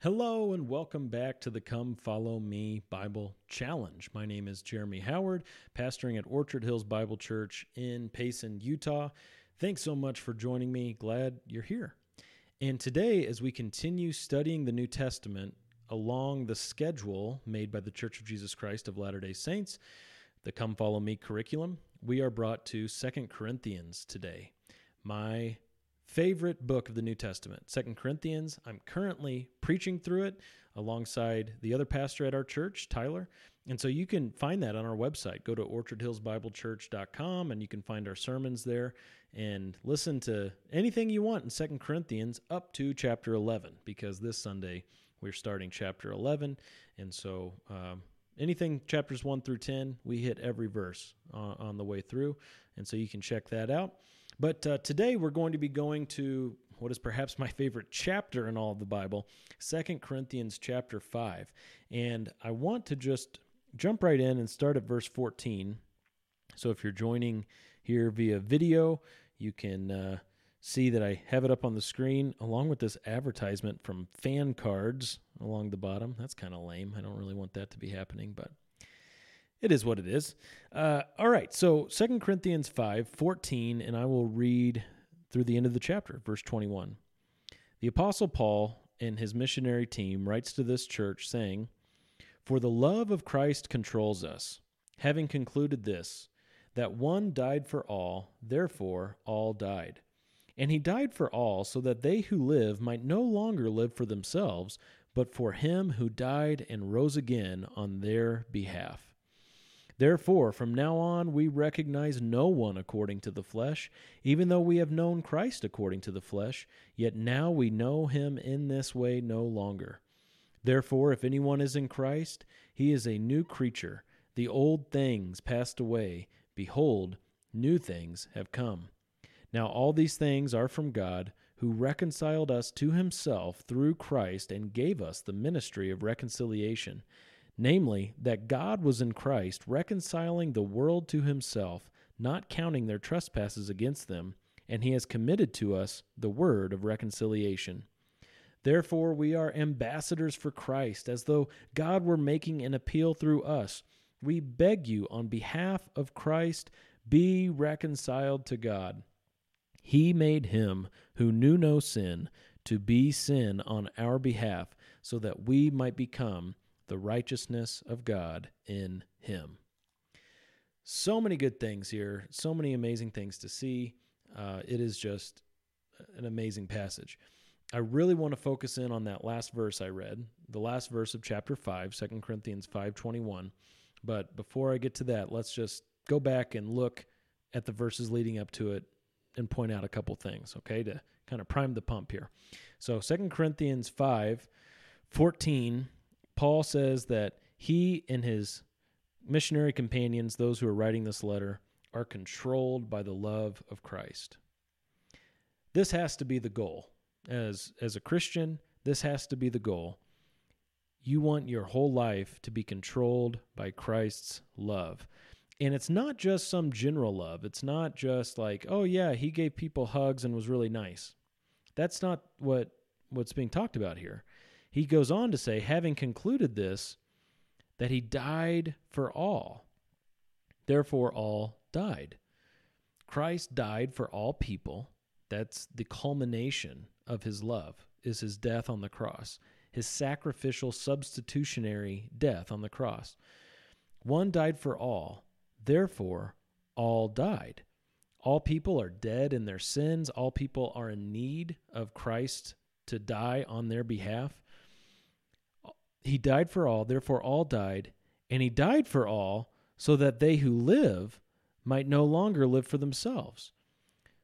Hello and welcome back to the Come Follow Me Bible Challenge. My name is Jeremy Howard, pastoring at Orchard Hills Bible Church in Payson, Utah. Thanks so much for joining me. Glad you're here. And today, as we continue studying the New Testament along the schedule made by the Church of Jesus Christ of Latter-day Saints, the Come Follow Me curriculum, we are brought to 2 Corinthians today. My favorite book of the New Testament, 2 Corinthians. I'm currently preaching through it alongside the other pastor at our church, Tyler. And so you can find that on our website. Go to orchardhillsbiblechurch.com and you can find our sermons there and listen to anything you want in 2 Corinthians up to chapter 11, because this Sunday we're starting chapter 11. And so anything chapters 1 through 10, we hit every verse on the way through. And so you can check that out. But today we're going to be going to what is perhaps my favorite chapter in all of the Bible, 2 Corinthians chapter 5. And I want to just jump right in and start at verse 14. So if you're joining here via video, you can see that I have it up on the screen along with this advertisement from Fan Cards along the bottom. That's kind of lame. I don't really want that to be happening, but it is what it is. All right, so 2 Corinthians 5:14, and I will read through the end of the chapter, verse 21. The Apostle Paul and his missionary team writes to this church saying, "For the love of Christ controls us, having concluded this, that one died for all, therefore all died. And he died for all so that they who live might no longer live for themselves, but for him who died and rose again on their behalf. Therefore, from now on, we recognize no one according to the flesh, even though we have known Christ according to the flesh, yet now we know him in this way no longer. Therefore, if anyone is in Christ, he is a new creature. The old things passed away. Behold, new things have come. Now all these things are from God, who reconciled us to himself through Christ and gave us the ministry of reconciliation. Namely, that God was in Christ reconciling the world to himself, not counting their trespasses against them, and he has committed to us the word of reconciliation. Therefore, we are ambassadors for Christ, as though God were making an appeal through us. We beg you on behalf of Christ, be reconciled to God. He made him who knew no sin to be sin on our behalf, so that we might become the righteousness of God in him." So many good things here. So many amazing things to see. It is just an amazing passage. I really want to focus in on that last verse I read, the last verse of chapter 5, 2 Corinthians 5:21. But before I get to that, let's just go back and look at the verses leading up to it and point out a couple things, okay, to kind of prime the pump here. So 2 Corinthians 5:14, Paul says that he and his missionary companions, those who are writing this letter, are controlled by the love of Christ. This has to be the goal. As a Christian, this has to be the goal. You want your whole life to be controlled by Christ's love. And it's not just some general love. It's not just like, oh yeah, he gave people hugs and was really nice. That's not what's being talked about here. He goes on to say, having concluded this, that he died for all. Therefore, all died. Christ died for all people. That's the culmination of his love, is his death on the cross, his sacrificial substitutionary death on the cross. One died for all. Therefore, all died. All people are dead in their sins. All people are in need of Christ to die on their behalf. He died for all, therefore all died, and he died for all so that they who live might no longer live for themselves.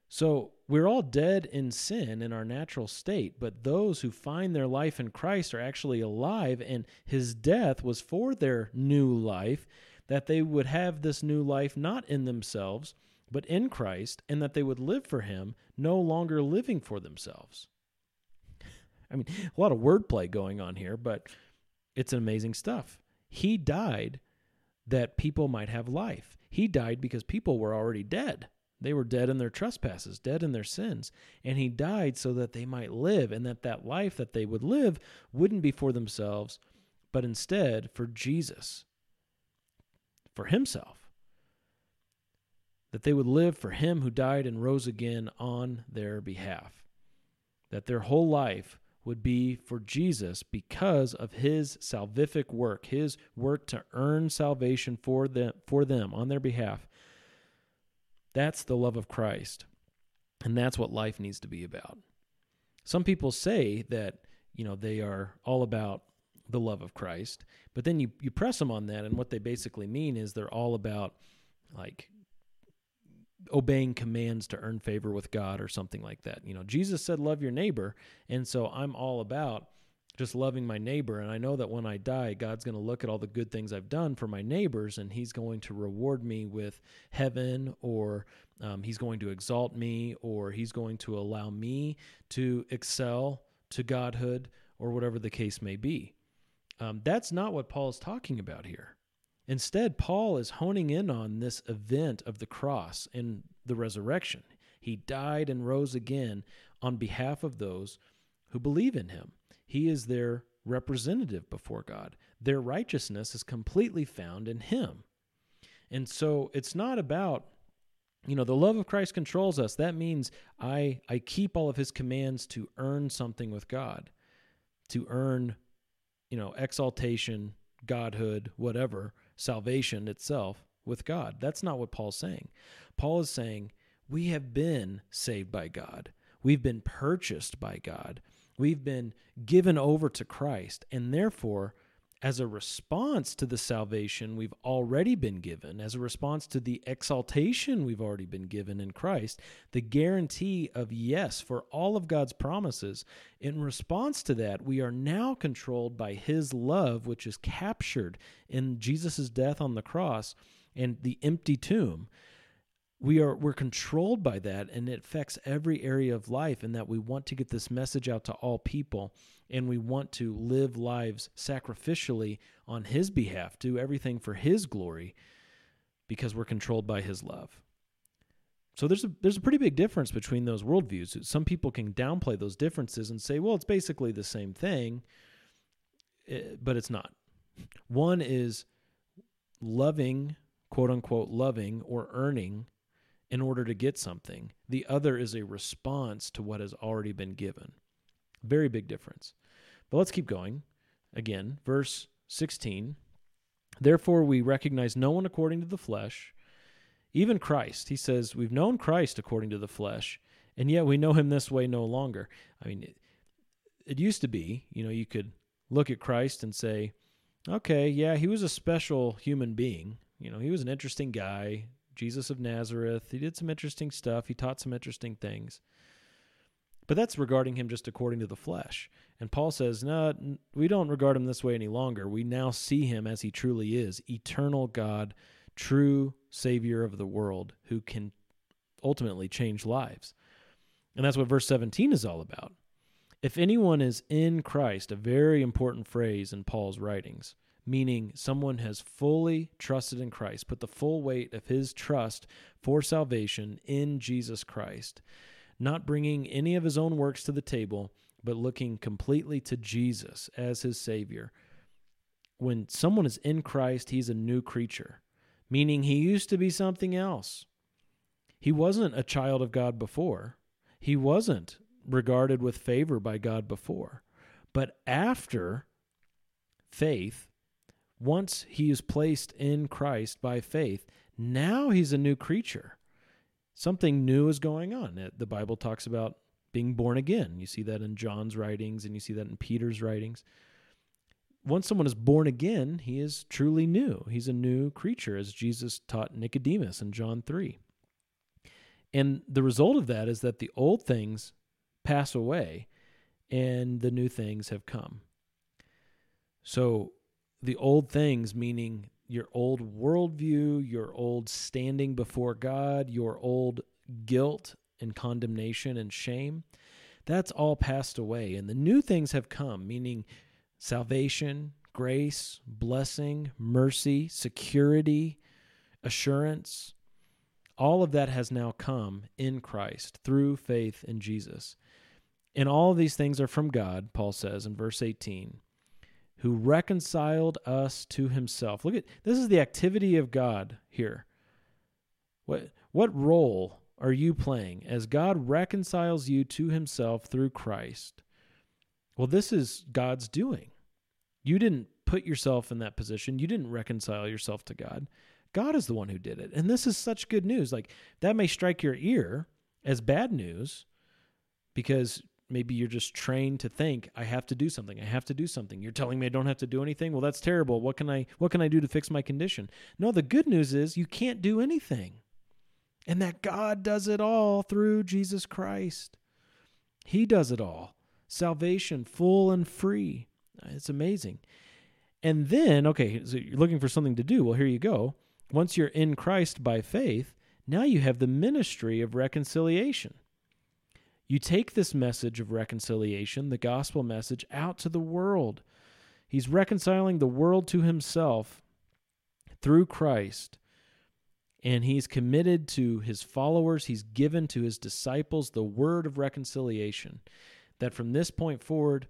So we're all dead in sin in our natural state, but those who find their life in Christ are actually alive, and his death was for their new life, that they would have this new life not in themselves, but in Christ, and that they would live for him, no longer living for themselves. I mean, a lot of wordplay going on here, but it's amazing stuff. He died that people might have life. He died because people were already dead. They were dead in their trespasses, dead in their sins. And he died so that they might live, and that that life that they would live wouldn't be for themselves, but instead for Jesus, for himself. That they would live for him who died and rose again on their behalf. That their whole life would be for Jesus because of his salvific work, his work to earn salvation for them on their behalf. That's the love of Christ, and that's what life needs to be about. Some people say that, you know, they are all about the love of Christ, but then you press them on that, and what they basically mean is they're all about, like, obeying commands to earn favor with God or something like that. You know, Jesus said, love your neighbor. And so I'm all about just loving my neighbor. And I know that when I die, God's going to look at all the good things I've done for my neighbors, and he's going to reward me with heaven, or he's going to exalt me, or he's going to allow me to excel to godhood, or whatever the case may be. That's not what Paul's talking about here. Instead, Paul is honing in on this event of the cross and the resurrection. He died and rose again on behalf of those who believe in him. He is their representative before God. Their righteousness is completely found in him. And so it's not about, you know, the love of Christ controls us. That means I keep all of his commands to earn something with God, to earn, you know, exaltation, godhood, whatever, salvation itself with God. That's not what Paul's saying. Paul is saying we have been saved by God. We've been purchased by God. We've been given over to Christ. And therefore, as a response to the salvation we've already been given, as a response to the exaltation we've already been given in Christ, the guarantee of yes for all of God's promises, in response to that, we are now controlled by his love, which is captured in Jesus' death on the cross and the empty tomb. We're controlled by that, and it affects every area of life, and that we want to get this message out to all people, and we want to live lives sacrificially on his behalf, do everything for his glory, because we're controlled by his love. So there's a pretty big difference between those worldviews. Some people can downplay those differences and say, well, it's basically the same thing, but it's not. One is loving, quote-unquote loving, or earning in order to get something. The other is a response to what has already been given. Very big difference. But let's keep going. Again, verse 16. Therefore we recognize no one according to the flesh, even Christ. He says, we've known Christ according to the flesh, and yet we know him this way no longer. I mean, it used to be, you know, you could look at Christ and say, okay, yeah, he was a special human being. You know, he was an interesting guy. Jesus of Nazareth, he did some interesting stuff. He taught some interesting things. But that's regarding him just according to the flesh. And Paul says, no, we don't regard him this way any longer. We now see him as he truly is, eternal God, true Savior of the world, who can ultimately change lives. And that's what verse 17 is all about. If anyone is in Christ, a very important phrase in Paul's writings, meaning someone has fully trusted in Christ, put the full weight of his trust for salvation in Jesus Christ, not bringing any of his own works to the table, but looking completely to Jesus as his Savior. When someone is in Christ, he's a new creature, meaning he used to be something else. He wasn't a child of God before. He wasn't regarded with favor by God before. But after faith, once he is placed in Christ by faith, now he's a new creature. Something new is going on. The Bible talks about being born again. You see that in John's writings, and you see that in Peter's writings. Once someone is born again, he is truly new. He's a new creature, as Jesus taught Nicodemus in John 3. And the result of that is that the old things pass away, and the new things have come. So the old things, meaning your old worldview, your old standing before God, your old guilt and condemnation and shame, that's all passed away. And the new things have come, meaning salvation, grace, blessing, mercy, security, assurance. All of that has now come in Christ through faith in Jesus. And all of these things are from God, Paul says in verse 18, who reconciled us to himself. Look at, this is the activity of God here. What role are you playing as God reconciles you to himself through Christ? Well, this is God's doing. You didn't put yourself in that position. You didn't reconcile yourself to God. God is the one who did it. And this is such good news. Like, that may strike your ear as bad news because maybe you're just trained to think, I have to do something. I have to do something. You're telling me I don't have to do anything? Well, that's terrible. What can I do to fix my condition? No, the good news is you can't do anything, and that God does it all through Jesus Christ. He does it all. Salvation, full and free. It's amazing. And then, okay, so you're looking for something to do. Well, here you go. Once you're in Christ by faith, now you have the ministry of reconciliation. You take this message of reconciliation, the gospel message, out to the world. He's reconciling the world to himself through Christ, and he's committed to his followers. He's given to his disciples the word of reconciliation, that from this point forward,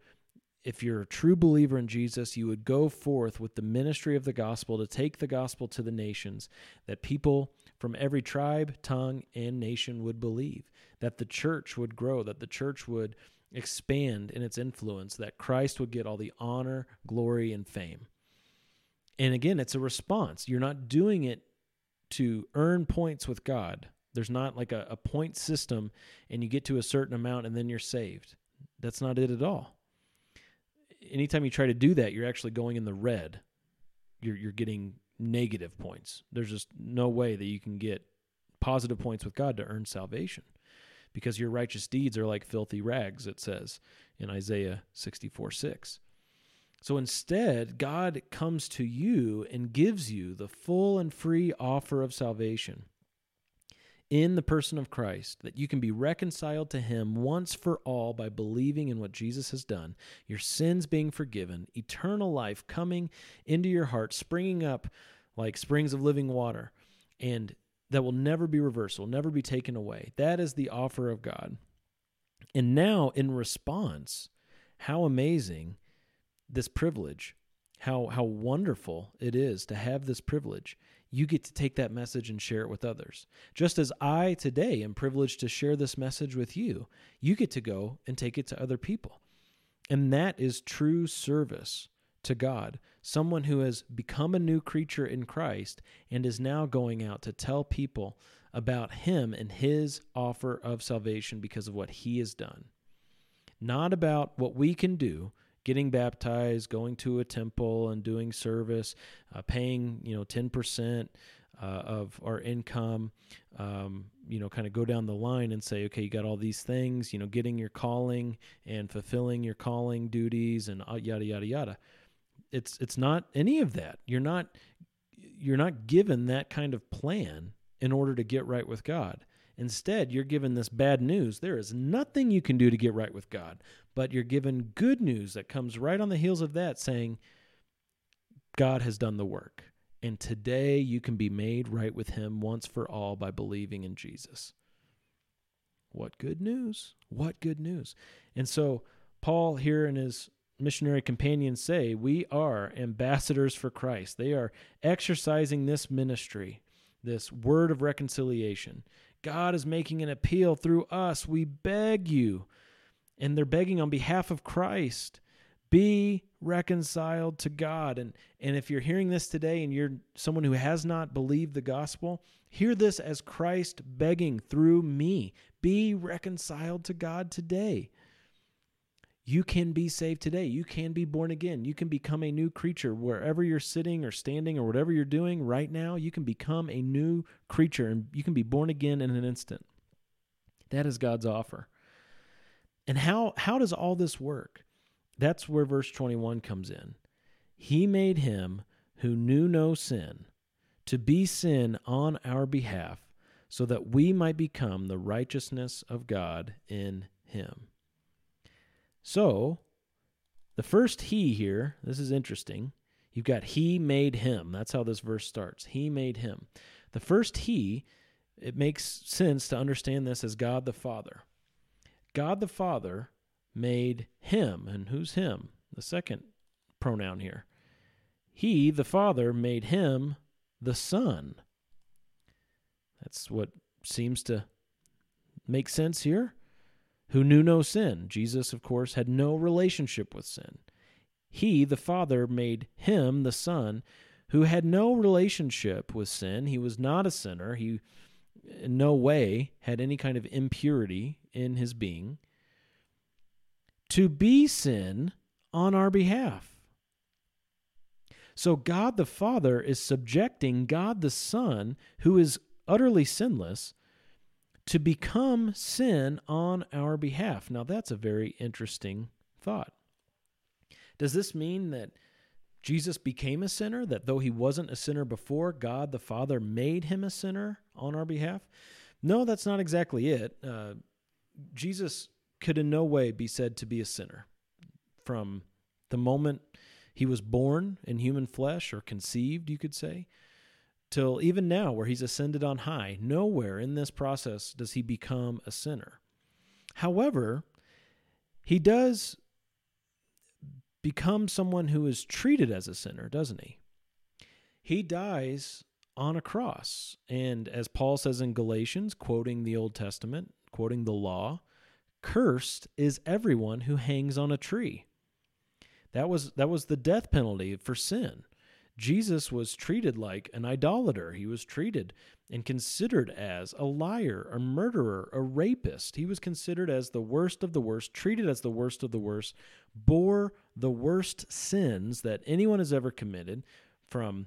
if you're a true believer in Jesus, you would go forth with the ministry of the gospel to take the gospel to the nations, that people from every tribe, tongue, and nation would believe, that the church would grow, that the church would expand in its influence, that Christ would get all the honor, glory, and fame. And again, it's a response. You're not doing it to earn points with God. There's not like a point system and you get to a certain amount and then you're saved. That's not it at all. Anytime you try to do that, you're actually going in the red. You're getting negative points. There's just no way that you can get positive points with God to earn salvation, because your righteous deeds are like filthy rags, it says in Isaiah 64:6. So instead, God comes to you and gives you the full and free offer of salvation in the person of Christ, that you can be reconciled to him once for all by believing in what Jesus has done, your sins being forgiven, eternal life coming into your heart, springing up like springs of living water, and that will never be reversed, will never be taken away. That is the offer of God. And now, in response, how amazing this privilege, how wonderful it is to have this privilege. You get to take that message and share it with others. Just as I today am privileged to share this message with you, you get to go and take it to other people. And that is true service to God. Someone who has become a new creature in Christ and is now going out to tell people about him and his offer of salvation because of what he has done. Not about what we can do, getting baptized, going to a temple and doing service, paying 10% of our income, kind of go down the line and say, okay, you got all these things, getting your calling and fulfilling your calling duties and yada, yada, yada. It's not any of that. You're not given that kind of plan in order to get right with God. Instead, you're given this bad news. There is nothing you can do to get right with God, but you're given good news that comes right on the heels of that, saying God has done the work, and today you can be made right with him once for all by believing in Jesus. What good news! What good news! And so Paul here and his missionary companions say, we are ambassadors for Christ. They are exercising this ministry, this word of reconciliation. God is making an appeal through us. We beg you, and they're begging on behalf of Christ, be reconciled to God. And if you're hearing this today and you're someone who has not believed the gospel, hear this as Christ begging through me, be reconciled to God today. You can be saved today. You can be born again. You can become a new creature wherever you're sitting or standing or whatever you're doing right now. You can become a new creature and you can be born again in an instant. That is God's offer. And how does all this work? That's where verse 21 comes in. He made him who knew no sin to be sin on our behalf, so that we might become the righteousness of God in him. So, the first he here, this is interesting. You've got he made him. That's how this verse starts. He made him. The first he it makes sense to understand this as God the Father. God the Father made him, and who's him? The second pronoun here. He, the Father, made him the Son. That's what seems to make sense here. Who knew no sin. Jesus, of course, had no relationship with sin. He, the Father, made him the Son, who had no relationship with sin. He was not a sinner. He in no way had any kind of impurity in his being, to be sin on our behalf. So God the Father is subjecting God the Son, who is utterly sinless, to become sin on our behalf. Now, that's a very interesting thought. Does this mean that Jesus became a sinner, that though he wasn't a sinner before, God the Father made him a sinner on our behalf? No, that's not exactly it. Jesus could in no way be said to be a sinner. From the moment he was born in human flesh, or conceived, you could say, till even now where he's ascended on high, nowhere in this process does he become a sinner. However, he does become someone who is treated as a sinner, doesn't he? He dies on a cross. And as Paul says in Galatians, quoting the Old Testament, quoting the law, cursed is everyone who hangs on a tree. That was the death penalty for sin. Jesus was treated like an idolater. He was treated and considered as a liar, a murderer, a rapist. He was considered as the worst of the worst, treated as the worst of the worst, bore the worst sins that anyone has ever committed, from,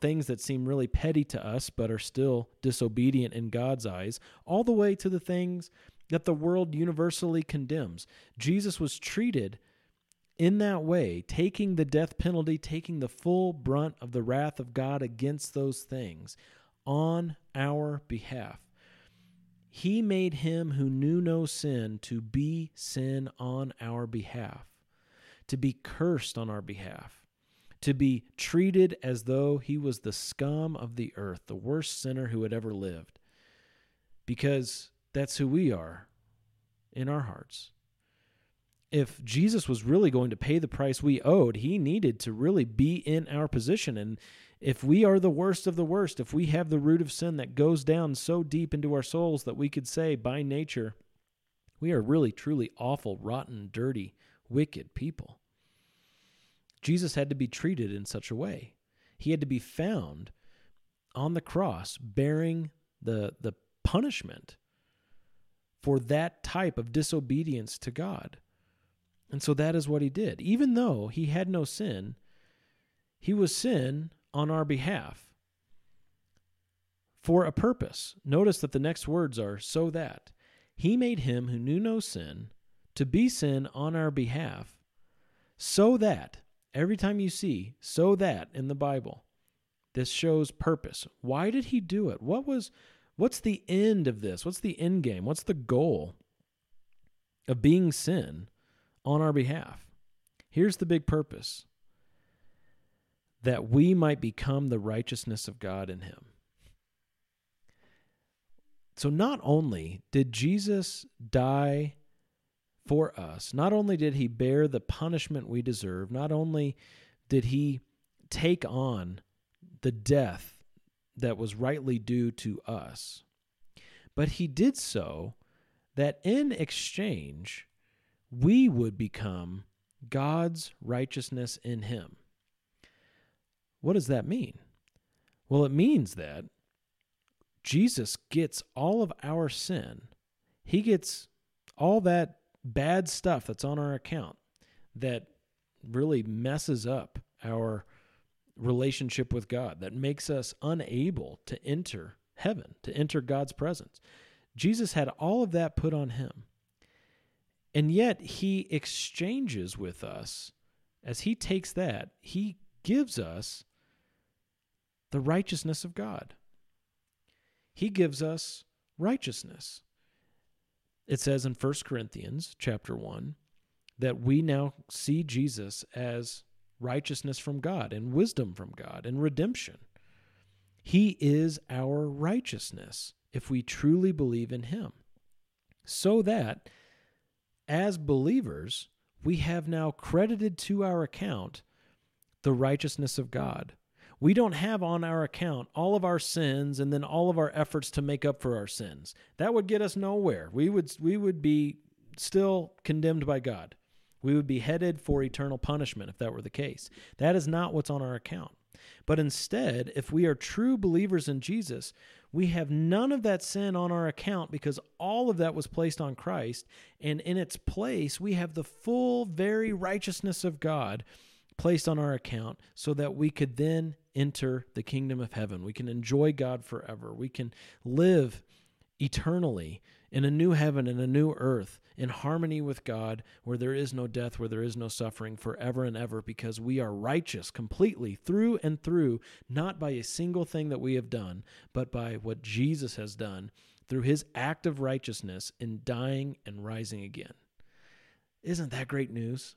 things that seem really petty to us but are still disobedient in God's eyes, all the way to the things that the world universally condemns. Jesus was treated in that way, taking the death penalty, taking the full brunt of the wrath of God against those things on our behalf. He made him who knew no sin to be sin on our behalf, to be cursed on our behalf, to be treated as though he was the scum of the earth, the worst sinner who had ever lived, because that's who we are in our hearts. If Jesus was really going to pay the price we owed, he needed to really be in our position. And if we are the worst of the worst, if we have the root of sin that goes down so deep into our souls that we could say by nature, we are really, truly awful, rotten, dirty, wicked people. Jesus had to be treated in such a way. He had to be found on the cross bearing the punishment for that type of disobedience to God. And so that is what he did. Even though he had no sin, he was sin on our behalf for a purpose. Notice that the next words are, so that he made him who knew no sin to be sin on our behalf, so that, every time you see "so that" in the Bible, this shows purpose. Why did he do it? What's the end of this? What's the end game? What's the goal of being sin on our behalf? Here's the big purpose: that we might become the righteousness of God in him. So not only did Jesus die for us, not only did he bear the punishment we deserve, not only did he take on the death that was rightly due to us, but he did so that in exchange, we would become God's righteousness in him. What does that mean? Well, it means that Jesus gets all of our sin. He gets all that bad stuff that's on our account that really messes up our relationship with God, that makes us unable to enter heaven, to enter God's presence. Jesus had all of that put on him. And yet he exchanges with us, as he takes that, he gives us the righteousness of God. He gives us righteousness. It says in 1 Corinthians chapter 1 that we now see Jesus as righteousness from God and wisdom from God and redemption. He is our righteousness. if we truly believe in him, so that as believers, we have now credited to our account the righteousness of God. We don't have on our account all of our sins and then all of our efforts to make up for our sins. That would get us nowhere. We would be still condemned by God. We would be headed for eternal punishment if that were the case. That is not what's on our account. But instead, if we are true believers in Jesus, we have none of that sin on our account because all of that was placed on Christ, and in its place, we have the full, very righteousness of God placed on our account so that we could then enter the kingdom of heaven. We can enjoy God forever. We can live eternally in a new heaven and a new earth in harmony with God, where there is no death, where there is no suffering, forever and ever, because we are righteous completely through and through, not by a single thing that we have done, but by what Jesus has done through his act of righteousness in dying and rising again. Isn't that great news?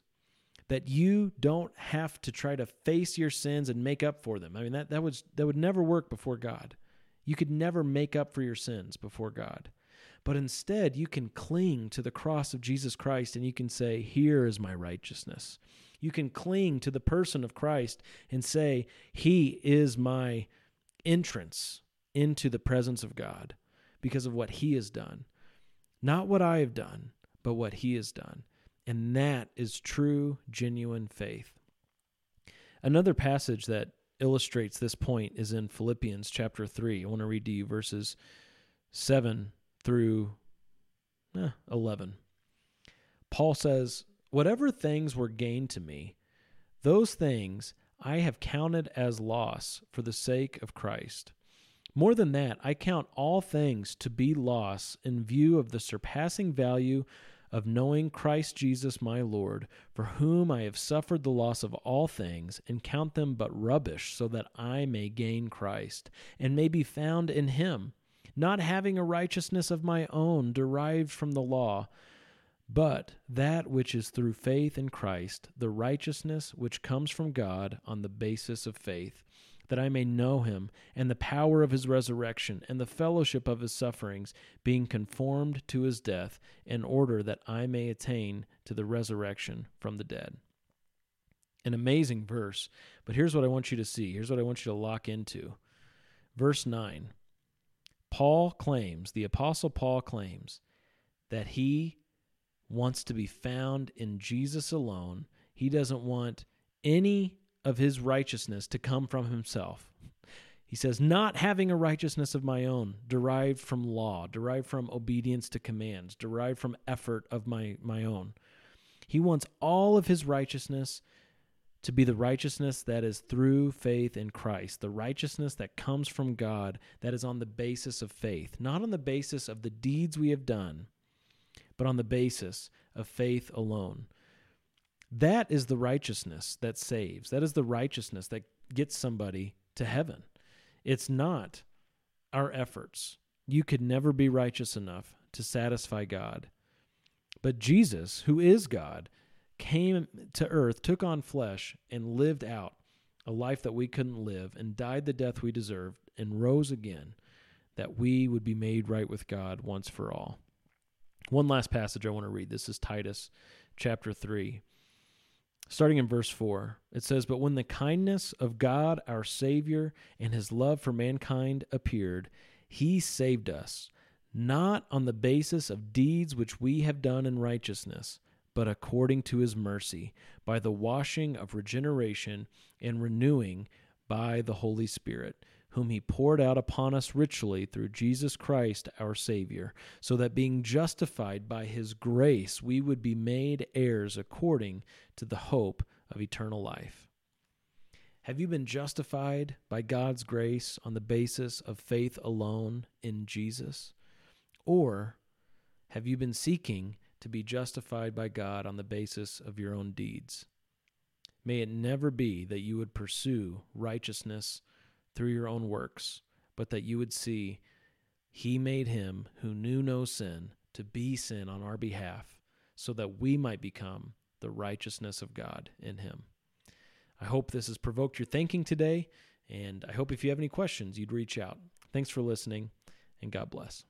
That you don't have to try to face your sins and make up for them. I mean, that would never work before God. You could never make up for your sins before God. But instead, you can cling to the cross of Jesus Christ and you can say, here is my righteousness. You can cling to the person of Christ and say, he is my entrance into the presence of God because of what he has done. Not what I have done, but what he has done. And that is true, genuine faith. Another passage that illustrates this point is in Philippians chapter 3. I want to read to you verses 7 through 11. Paul says, "Whatever things were gained to me, those things I have counted as loss for the sake of Christ. More than that, I count all things to be loss in view of the surpassing value of knowing Christ Jesus my Lord, for whom I have suffered the loss of all things, and count them but rubbish, so that I may gain Christ, and may be found in him, not having a righteousness of my own derived from the law, but that which is through faith in Christ, the righteousness which comes from God on the basis of faith, that I may know him, and the power of his resurrection, and the fellowship of his sufferings, being conformed to his death, in order that I may attain to the resurrection from the dead." An amazing verse, but here's what I want you to see. Here's what I want you to lock into. Verse 9, the Apostle Paul claims that he wants to be found in Jesus alone. He doesn't want any of his righteousness to come from himself. He says, not having a righteousness of my own, derived from law, derived from obedience to commands, derived from effort of my own. He wants all of his righteousness to be the righteousness that is through faith in Christ, the righteousness that comes from God, that is on the basis of faith, not on the basis of the deeds we have done, but on the basis of faith alone. That is the righteousness that saves. That is the righteousness that gets somebody to heaven. It's not our efforts. You could never be righteous enough to satisfy God. But Jesus, who is God, came to earth, took on flesh, and lived out a life that we couldn't live, and died the death we deserved, and rose again, that we would be made right with God once for all. One last passage I want to read. This is Titus chapter 3. Starting in verse 4, it says, "But when the kindness of God our Savior and his love for mankind appeared, he saved us, not on the basis of deeds which we have done in righteousness, but according to his mercy, by the washing of regeneration and renewing by the Holy Spirit, whom he poured out upon us richly through Jesus Christ our Savior, so that being justified by his grace, we would be made heirs according to the hope of eternal life." Have you been justified by God's grace on the basis of faith alone in Jesus? Or have you been seeking to be justified by God on the basis of your own deeds? May it never be that you would pursue righteousness through your own works, but that you would see he made him who knew no sin to be sin on our behalf, so that we might become the righteousness of God in him. I hope this has provoked your thinking today, and I hope if you have any questions, you'd reach out. Thanks for listening, and God bless.